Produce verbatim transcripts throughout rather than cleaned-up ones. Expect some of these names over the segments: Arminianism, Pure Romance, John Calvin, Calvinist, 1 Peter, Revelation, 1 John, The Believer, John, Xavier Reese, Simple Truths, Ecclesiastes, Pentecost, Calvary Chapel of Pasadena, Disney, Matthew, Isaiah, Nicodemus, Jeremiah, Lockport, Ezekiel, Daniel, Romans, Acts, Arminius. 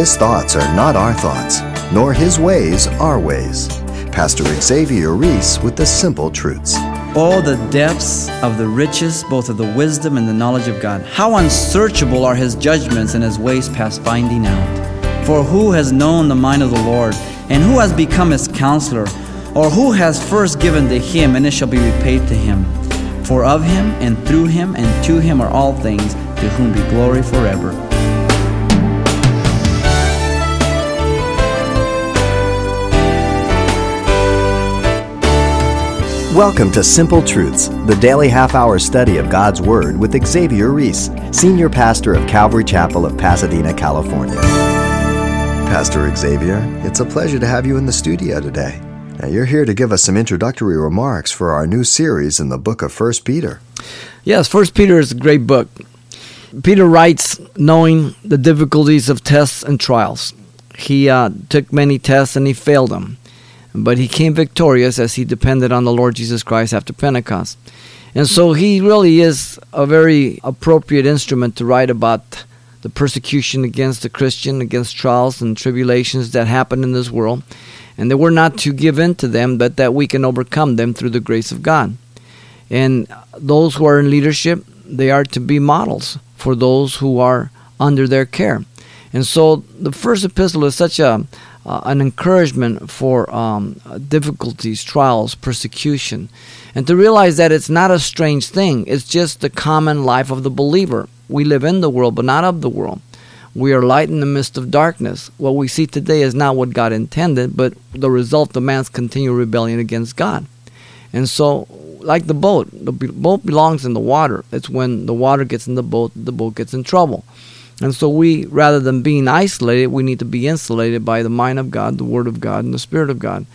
His thoughts are not our thoughts, nor His ways our ways. Pastor Xavier Reese with the Simple Truths. Oh, the depths of the riches, both of the wisdom and the knowledge of God. How unsearchable are His judgments and His ways past finding out. For who has known the mind of the Lord, and who has become His counselor? Or who has first given to Him, and it shall be repaid to him? For of Him, and through Him, and to Him are all things, to whom be glory forever. Welcome to Simple Truths, the daily half-hour study of God's Word with Xavier Reese, Senior Pastor of Calvary Chapel of Pasadena, California. Pastor Xavier, it's a pleasure to have you in the studio today. Now, you're here to give us some introductory remarks for our new series in the book of First Peter. Yes, First Peter is a great book. Peter writes knowing the difficulties of tests and trials. He uh, took many tests and he failed them. But he came victorious as he depended on the Lord Jesus Christ after Pentecost. And so he really is a very appropriate instrument to write about the persecution against the Christian, against trials and tribulations that happen in this world, and that we're not to give in to them, but that we can overcome them through the grace of God. And those who are in leadership, they are to be models for those who are under their care. And so the first epistle is such a Uh, an encouragement for um, difficulties, trials, persecution, and to realize that it's not a strange thing. It's just the common life of the believer. We live in the world, but not of the world. We are light in the midst of darkness. What we see today is not what God intended, but the result of man's continual rebellion against God. And so, like the boat, the boat belongs in the water. It's when the water gets in the boat, the boat gets in trouble. And so we, rather than being isolated, we need to be insulated by the mind of God, the Word of God, and the Spirit of God.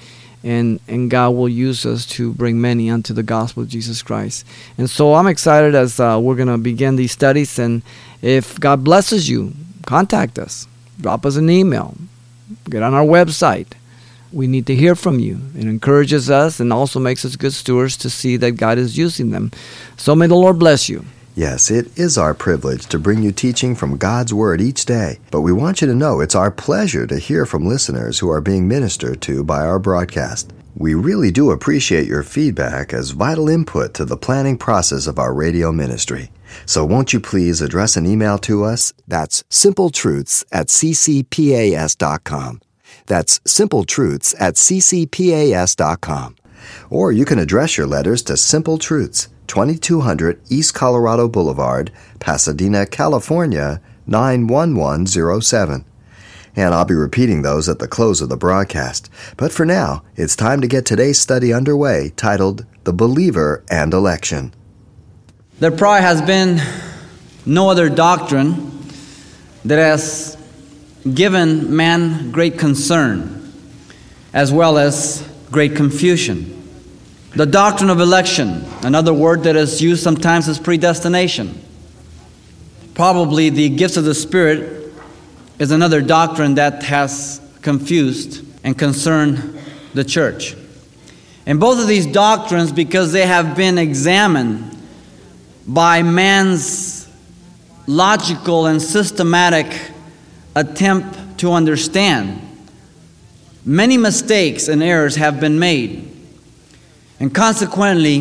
And and God will use us to bring many unto the gospel of Jesus Christ. And so I'm excited as uh, we're going to begin these studies. And if God blesses you, contact us. Drop us an email. Get on our website. We need to hear from you. It encourages us and also makes us good stewards to see that God is using them. So may the Lord bless you. Yes, it is our privilege to bring you teaching from God's Word each day, but we want you to know it's our pleasure to hear from listeners who are being ministered to by our broadcast. We really do appreciate your feedback as vital input to the planning process of our radio ministry. So won't you please address an email to us? That's simpletruths at c c p a s dot com. That's simpletruths at c c p a s dot com. Or you can address your letters to Simple Truths, twenty-two hundred East Colorado Boulevard, Pasadena, California, nine one one zero seven. And I'll be repeating those at the close of the broadcast. But for now, it's time to get today's study underway, titled The Believer and Election. There probably has been no other doctrine that has given man great concern as well as great confusion. The doctrine of election, another word that is used sometimes as predestination. Probably the gifts of the Spirit is another doctrine that has confused and concerned the church. And both of these doctrines, because they have been examined by man's logical and systematic attempt to understand, many mistakes and errors have been made. And consequently,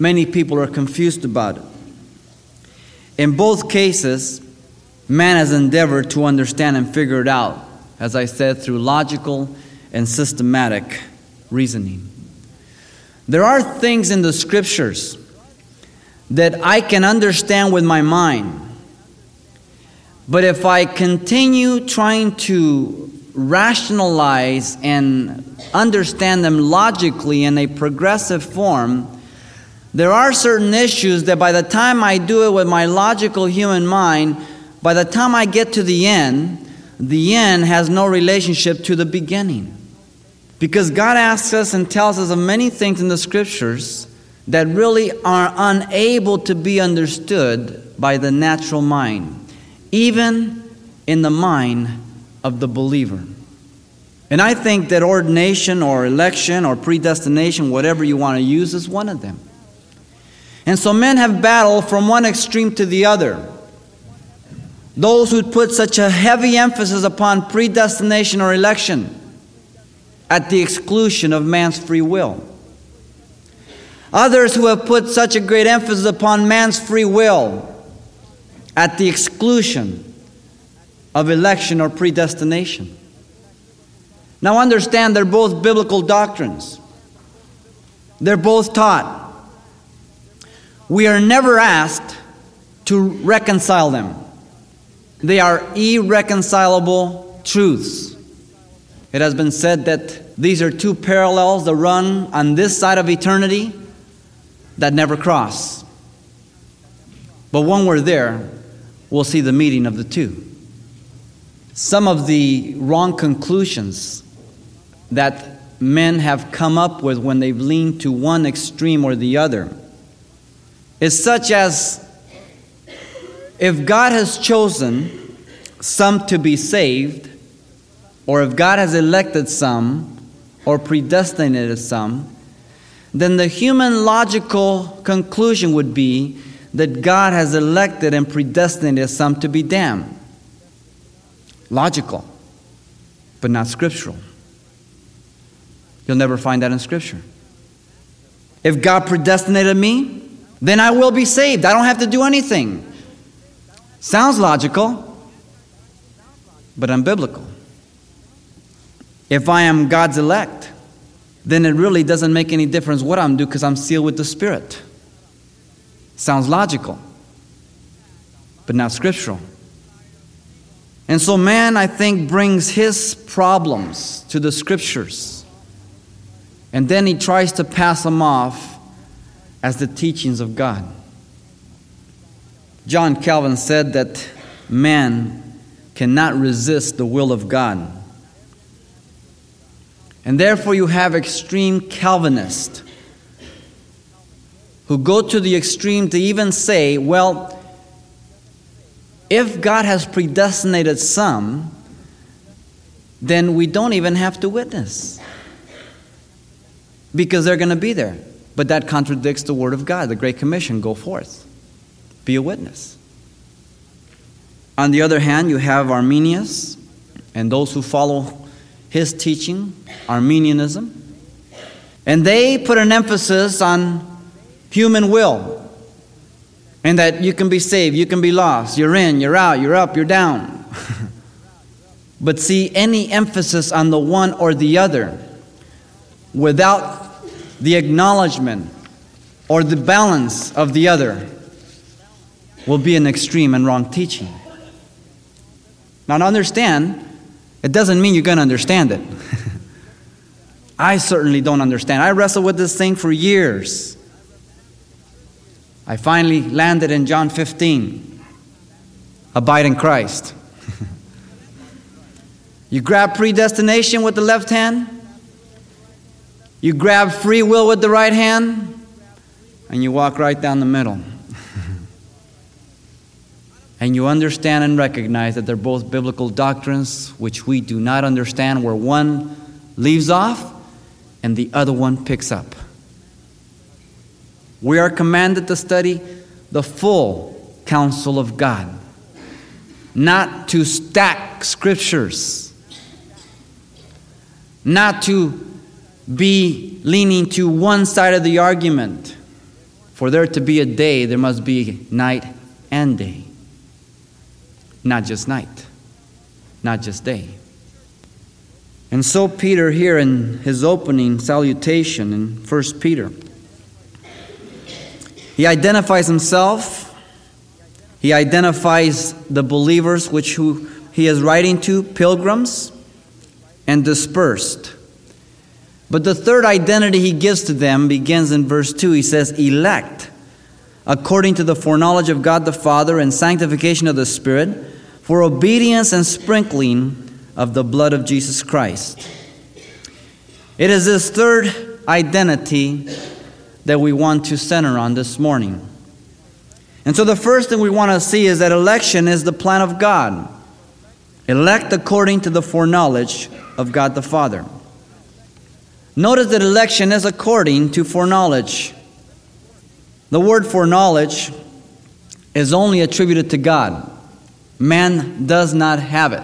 many people are confused about it. In both cases, man has endeavored to understand and figure it out, as I said, through logical and systematic reasoning. There are things in the Scriptures that I can understand with my mind, but if I continue trying to rationalize and understand them logically in a progressive form, there are certain issues that by the time I do it with my logical human mind, by the time I get to the end, the end has no relationship to the beginning. Because God asks us and tells us of many things in the Scriptures that really are unable to be understood by the natural mind, even in the mind of the believer. And I think that ordination or election or predestination, whatever you want to use, is one of them. And so men have battled from one extreme to the other. Those who put such a heavy emphasis upon predestination or election at the exclusion of man's free will. Others who have put such a great emphasis upon man's free will at the exclusion of election or predestination. Now understand, they're both biblical doctrines. They're both taught. We are never asked to reconcile them. They are irreconcilable truths. It has been said that these are two parallels that run on this side of eternity that never cross. But when we're there, we'll see the meeting of the two. Some of the wrong conclusions that men have come up with when they've leaned to one extreme or the other is such as, if God has chosen some to be saved, or if God has elected some or predestinated some, then the human logical conclusion would be that God has elected and predestinated some to be damned. Logical, but not scriptural. You'll never find that in Scripture. If God predestinated me, then I will be saved. I don't have to do anything. Sounds logical, but unbiblical. If I am God's elect, then it really doesn't make any difference what I'm doing because I'm sealed with the Spirit. Sounds logical, but not scriptural. And so man, I think, brings his problems to the Scriptures. And then he tries to pass them off as the teachings of God. John Calvin said that man cannot resist the will of God. And therefore you have extreme Calvinists who go to the extreme to even say, well, if God has predestinated some, then we don't even have to witness because they're going to be there. But that contradicts the Word of God, the Great Commission, go forth, be a witness. On the other hand, you have Arminius and those who follow his teaching, Arminianism, and they put an emphasis on human will. And that you can be saved, you can be lost, you're in, you're out, you're up, you're down. But see, any emphasis on the one or the other without the acknowledgement or the balance of the other will be an extreme and wrong teaching. Now, to understand, it doesn't mean you're going to understand it. I certainly don't understand. I wrestled with this thing for years. I finally landed in John fifteen. Abide in Christ. You grab predestination with the left hand. You grab free will with the right hand. And you walk right down the middle. And you understand and recognize that they're both biblical doctrines which we do not understand, where one leaves off and the other one picks up. We are commanded to study the full counsel of God, not to stack scriptures, not to be leaning to one side of the argument. For there to be a day, there must be night and day. Not just night, not just day. And so Peter here in his opening salutation in First Peter, he identifies himself. He identifies the believers which who he is writing to, pilgrims and dispersed. But the third identity he gives to them begins in verse two. He says, elect, according to the foreknowledge of God the Father and sanctification of the Spirit, for obedience and sprinkling of the blood of Jesus Christ. It is this third identity that we want to center on this morning. And so the first thing we want to see is that election is the plan of God. Elect according to the foreknowledge of God the Father. Notice that election is according to foreknowledge. The word foreknowledge is only attributed to God. Man does not have it.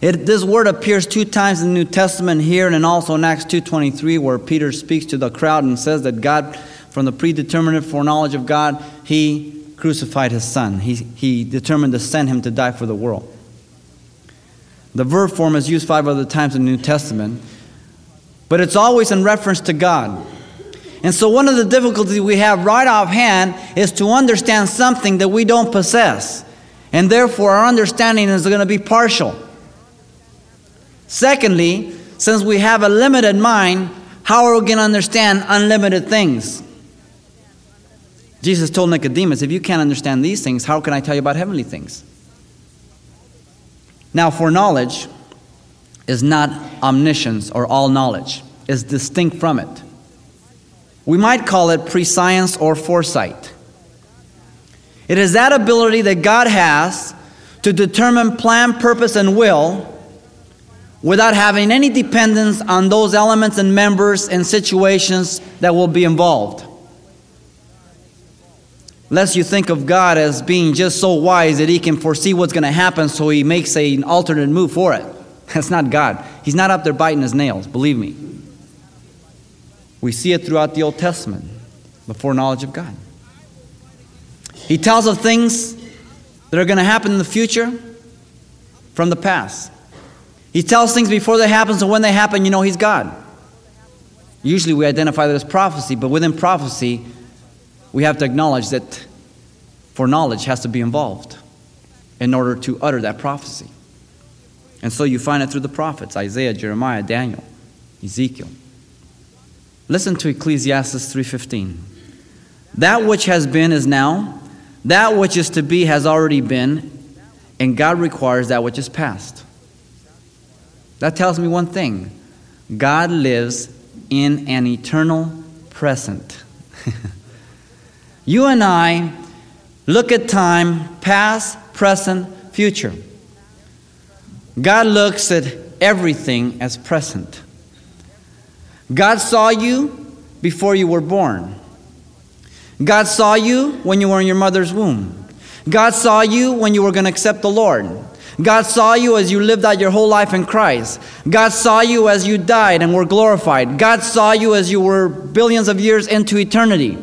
It, this word appears two times in the New Testament here and also in Acts two twenty-three, where Peter speaks to the crowd and says that God, from the predeterminate foreknowledge of God, he crucified his son. He, he determined to send him to die for the world. The verb form is used five other times in the New Testament, but it's always in reference to God. And so one of the difficulties we have right offhand is to understand something that we don't possess. And therefore our understanding is going to be partial. Secondly, since we have a limited mind, how are we going to understand unlimited things? Jesus told Nicodemus, if you can't understand these things, how can I tell you about heavenly things? Now, foreknowledge is not omniscience or all knowledge. It's distinct from it. We might call it prescience or foresight. It is that ability that God has to determine plan, purpose, and will without having any dependence on those elements and members and situations that will be involved. Lest you think of God as being just so wise that he can foresee what's going to happen, so he makes an alternate move for it. That's not God. He's not up there biting his nails, believe me. We see it throughout the Old Testament, the foreknowledge of God. He tells of things that are going to happen in the future from the past. He tells things before they happen, so when they happen, you know he's God. Usually we identify that as prophecy, but within prophecy, we have to acknowledge that foreknowledge has to be involved in order to utter that prophecy. And so you find it through the prophets, Isaiah, Jeremiah, Daniel, Ezekiel. Listen to Ecclesiastes three fifteen. That which has been is now, that which is to be has already been, and God requires that which is past. That tells me one thing. God lives in an eternal present. You and I look at time, past, present, future. God looks at everything as present. God saw you before you were born. God saw you when you were in your mother's womb. God saw you when you were going to accept the Lord. God saw you as you lived out your whole life in Christ. God saw you as you died and were glorified. God saw you as you were billions of years into eternity.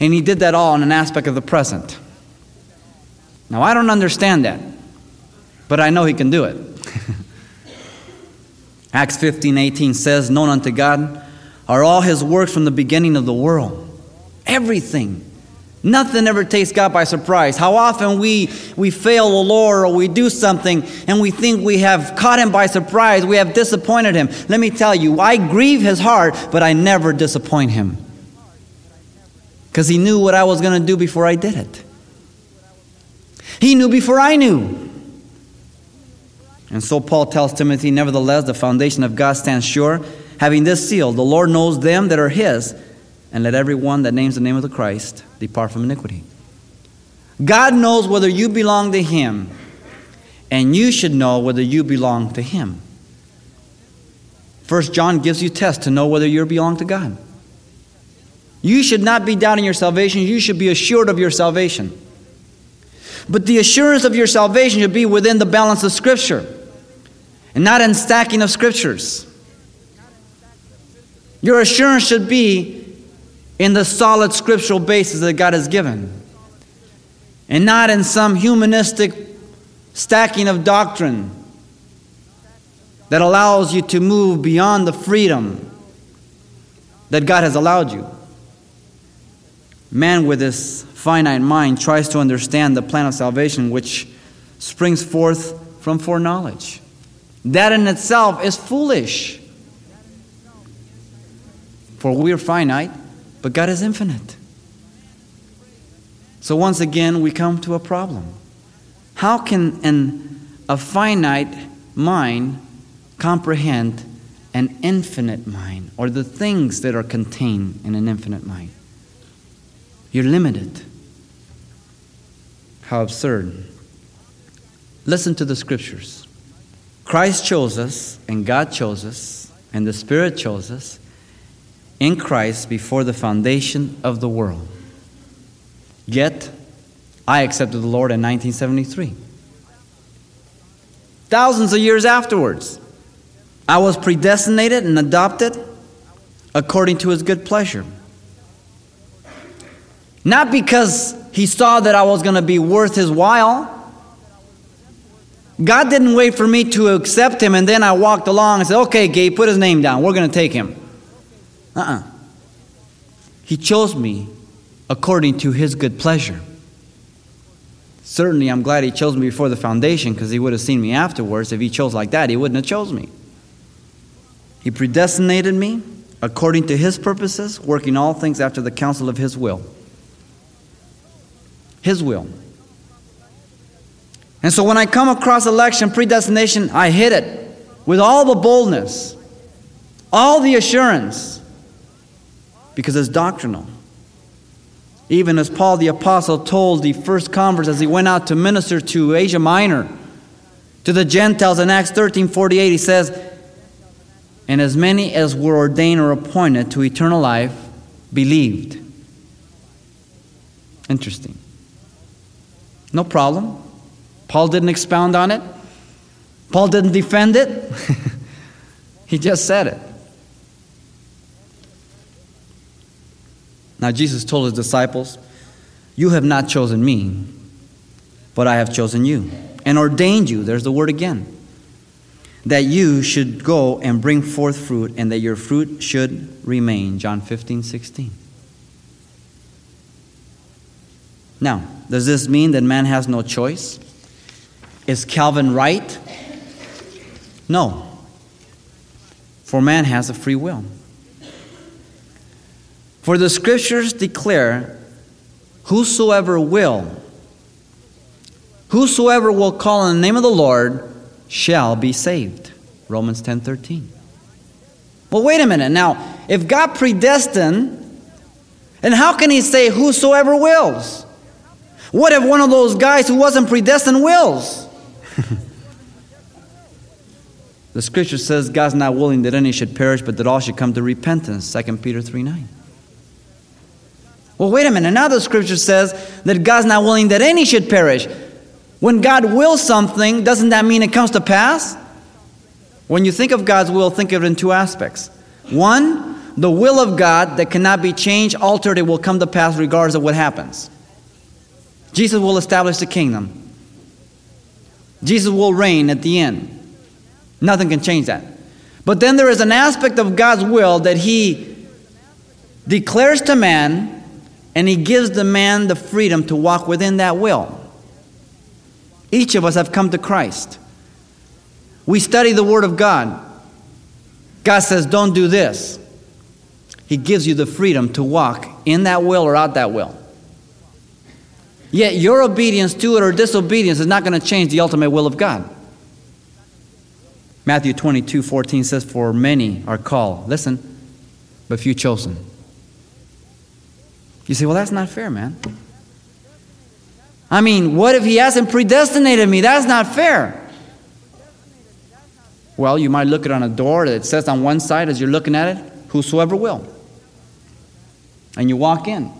And he did that all in an aspect of the present. Now, I don't understand that, but I know he can do it. Acts fifteen eighteen says, known unto God are all his works from the beginning of the world. Everything. Nothing ever takes God by surprise. How often we, we fail the Lord, or we do something and we think we have caught him by surprise. We have disappointed him. Let me tell you, I grieve his heart, but I never disappoint him. Because he knew what I was going to do before I did it. He knew before I knew. And so Paul tells Timothy, nevertheless, the foundation of God stands sure, having this seal, the Lord knows them that are his, and let everyone that names the name of the Christ depart from iniquity. God knows whether you belong to him, and you should know whether you belong to him. First John gives you tests to know whether you belong to God. You should not be doubting your salvation. You should be assured of your salvation. But the assurance of your salvation should be within the balance of Scripture, and not in stacking of scriptures. Your assurance should be in the solid scriptural basis that God has given, and not in some humanistic stacking of doctrine that allows you to move beyond the freedom that God has allowed you. Man with his finite mind tries to understand the plan of salvation, which springs forth from foreknowledge. That in itself is foolish. For we are finite, but God is infinite. So once again, we come to a problem. How can an, a finite mind comprehend an infinite mind, or the things that are contained in an infinite mind? You're limited. How absurd. Listen to the scriptures. Christ chose us, and God chose us, and the Spirit chose us in Christ before the foundation of the world. Yet, I accepted the Lord in nineteen seventy-three. Thousands of years afterwards, I was predestinated and adopted according to his good pleasure. Not because he saw that I was going to be worth his while. God didn't wait for me to accept him and then I walked along and said, okay, Gabe, put his name down. We're going to take him. Uh-uh. He chose me according to his good pleasure. Certainly, I'm glad he chose me before the foundation because he would have seen me afterwards. If he chose like that, he wouldn't have chose me. He predestinated me according to his purposes, working all things after the counsel of his will. His will. And so when I come across election, predestination, I hit it with all the boldness, all the assurance, because it's doctrinal. Even as Paul the Apostle told the first converts as he went out to minister to Asia Minor, to the Gentiles in Acts thirteen forty-eight, he says, and as many as were ordained or appointed to eternal life believed. Interesting. No problem. Paul didn't expound on it. Paul didn't defend it. He just said it. Now Jesus told his disciples, you have not chosen me, but I have chosen you and ordained you, there's the word again, that you should go and bring forth fruit and that your fruit should remain, John fifteen sixteen. Now, does this mean that man has no choice? Is Calvin right? No. For man has a free will. For the scriptures declare, whosoever will, whosoever will call on the name of the Lord shall be saved. Romans ten thirteen. Well, wait a minute. Now, if God predestined, then how can he say whosoever wills? What if one of those guys who wasn't predestined wills? The scripture says God's not willing that any should perish, but that all should come to repentance, Second Peter three nine. Well, wait a minute. Now the scripture says that God's not willing that any should perish. When God wills something, doesn't that mean it comes to pass? When you think of God's will, think of it in two aspects. One, the will of God that cannot be changed, altered, it will come to pass regardless of what happens. Jesus will establish the kingdom. Jesus will reign at the end. Nothing can change that. But then there is an aspect of God's will that he declares to man, and he gives the man the freedom to walk within that will. Each of us have come to Christ. We study the Word of God. God says, don't do this. He gives you the freedom to walk in that will or out that will. Yet your obedience to it or disobedience is not going to change the ultimate will of God. Matthew twenty-two fourteen says, for many are called, listen, but few chosen. You say, well, that's not fair, man. I mean, what if he hasn't predestinated me? That's not fair. Well, you might look at it on a door that says on one side as you're looking at it, whosoever will. And you walk in.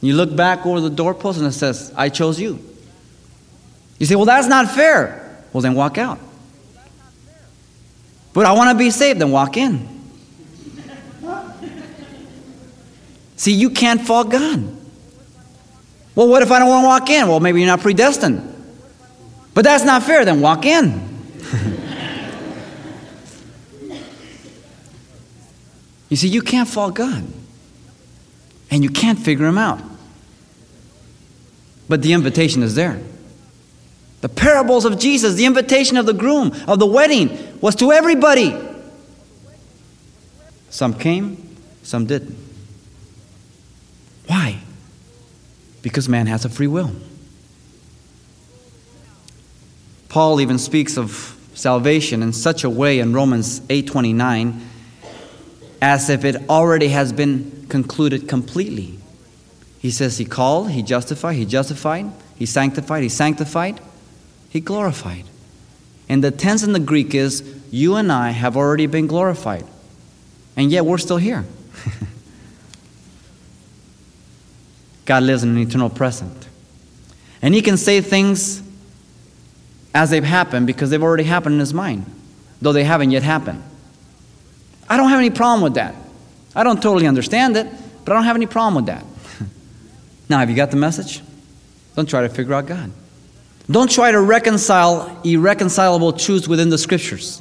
You look back over the doorpost and it says, I chose you. You say, well, that's not fair. Well, then walk out. But I want to be saved. Then walk in. See, you can't fault God. Well, what if I don't want to walk in? Well, maybe you're not predestined. But that's not fair. Then walk in. You see, you can't fault God. And you can't figure him out. But the invitation is there. The parables of Jesus, the invitation of the groom, of the wedding, was to everybody. Some came, some didn't. Why? Because man has a free will. Paul even speaks of salvation in such a way in Romans eight twenty-nine, as if it already has been concluded completely. He says he called, he justified, he justified, he sanctified, he sanctified, he glorified. And the tense in the Greek is, you and I have already been glorified. And yet we're still here. God lives in an eternal present. And he can say things as they've happened because they've already happened in his mind, though they haven't yet happened. I don't have any problem with that. I don't totally understand it, but I don't have any problem with that. Now, have you got the message? Don't try to figure out God. Don't try to reconcile irreconcilable truths within the Scriptures.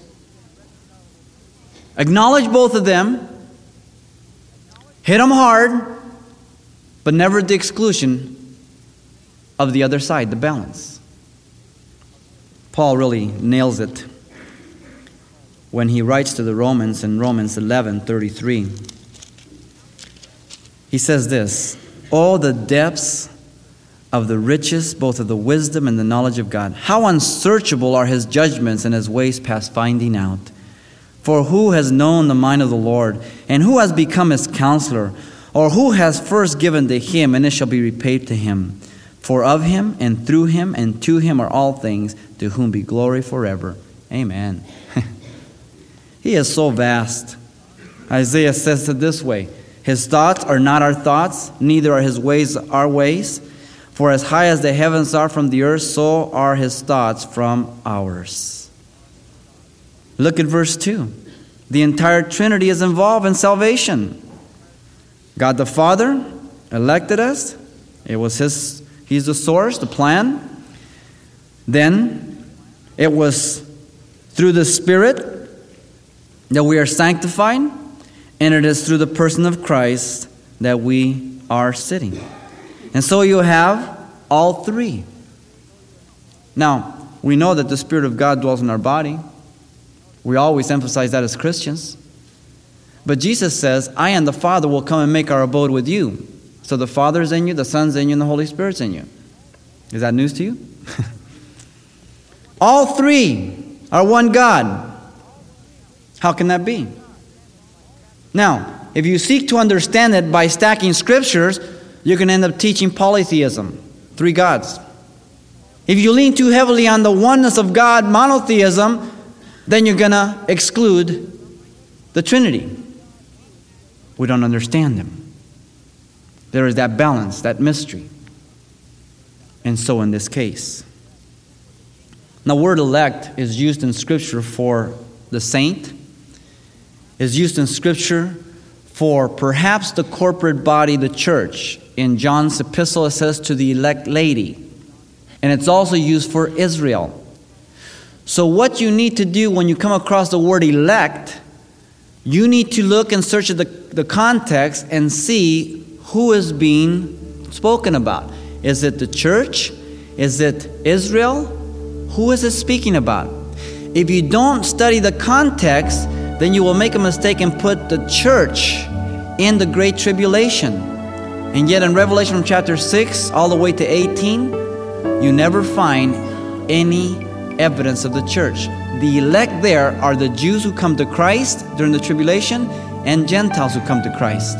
Acknowledge both of them, hit them hard, but never at the exclusion of the other side, the balance. Paul really nails it when he writes to the Romans in Romans eleven thirty-three. He says this, "Oh, the depths of the riches, both of the wisdom and the knowledge of God. How unsearchable are his judgments and his ways past finding out. For who has known the mind of the Lord, and who has become his counselor, or who has first given to him, and it shall be repaid to him? For of him, and through him, and to him are all things, to whom be glory forever. Amen." He is so vast. Isaiah says it this way, "His thoughts are not our thoughts, neither are his ways our ways. For as high as the heavens are from the earth, so are his thoughts from ours." Look at verse two. The entire Trinity is involved in salvation. God the Father elected us. It was His, He's the source, the plan. Then it was through the Spirit that we are sanctified, and it is through the person of Christ that we are sitting. And so you have all three. Now, we know that the Spirit of God dwells in our body. We always emphasize that as Christians. But Jesus says, "I and the Father will come and make our abode with you." So the Father's in you, the Son's in you, and the Holy Spirit's in you. Is that news to you? All three are one God. How can that be? Now, if you seek to understand it by stacking scriptures, you can end up teaching polytheism, three gods. If you lean too heavily on the oneness of God, monotheism, then you're going to exclude the Trinity. We don't understand them. There is that balance, that mystery. And so in this case. Now, the word elect is used in Scripture for the saint. It's used in Scripture for perhaps the corporate body, the church. In John's epistle, it says to the elect lady. And it's also used for Israel. So what you need to do when you come across the word elect, you need to look and search the, the context and see who is being spoken about. Is it the church? Is it Israel? Who is it speaking about? If you don't study the context, then you will make a mistake and put the church in the Great Tribulation. And yet in Revelation from chapter six all the way to eighteen, you never find any evidence of the church. The elect there are the Jews who come to Christ during the tribulation and Gentiles who come to Christ.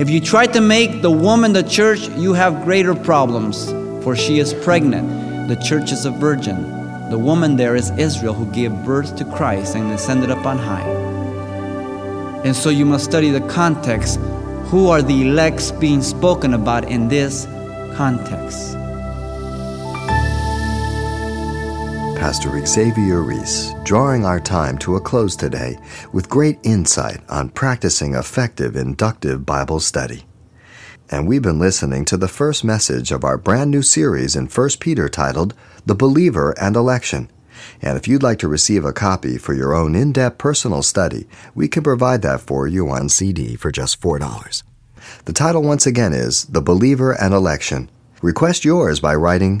If you try to make the woman the church, you have greater problems, for she is pregnant. The church is a virgin. The woman there is Israel who gave birth to Christ and ascended up on high. And so you must study the context. Who are the elects being spoken about in this context? Pastor Xavier Reese, drawing our time to a close today with great insight on practicing effective inductive Bible study. And we've been listening to the first message of our brand new series in First Peter titled, The Believer and Election. And if you'd like to receive a copy for your own in-depth personal study, we can provide that for you on C D for just four dollars. The title once again is, The Believer and Election. Request yours by writing,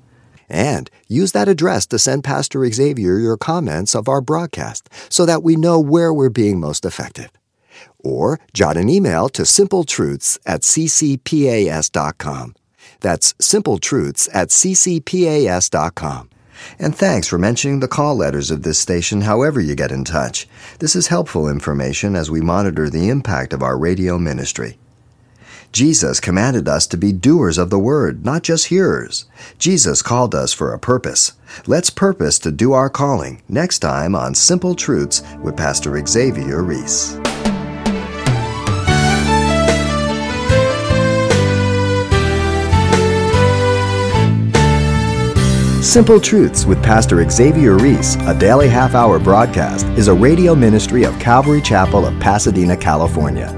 And use that address to send Pastor Xavier your comments of our broadcast so that we know where we're being most effective. Or jot an email to simpletruths at c c p a s dot com. That's simpletruths at c c p a s dot com. And thanks for mentioning the call letters of this station however you get in touch. This is helpful information as we monitor the impact of our radio ministry. Jesus commanded us to be doers of the Word, not just hearers. Jesus called us for a purpose. Let's purpose to do our calling next time on Simple Truths with Pastor Xavier Reese. Simple Truths with Pastor Xavier Reese, a daily half-hour broadcast, is a radio ministry of Calvary Chapel of Pasadena, California.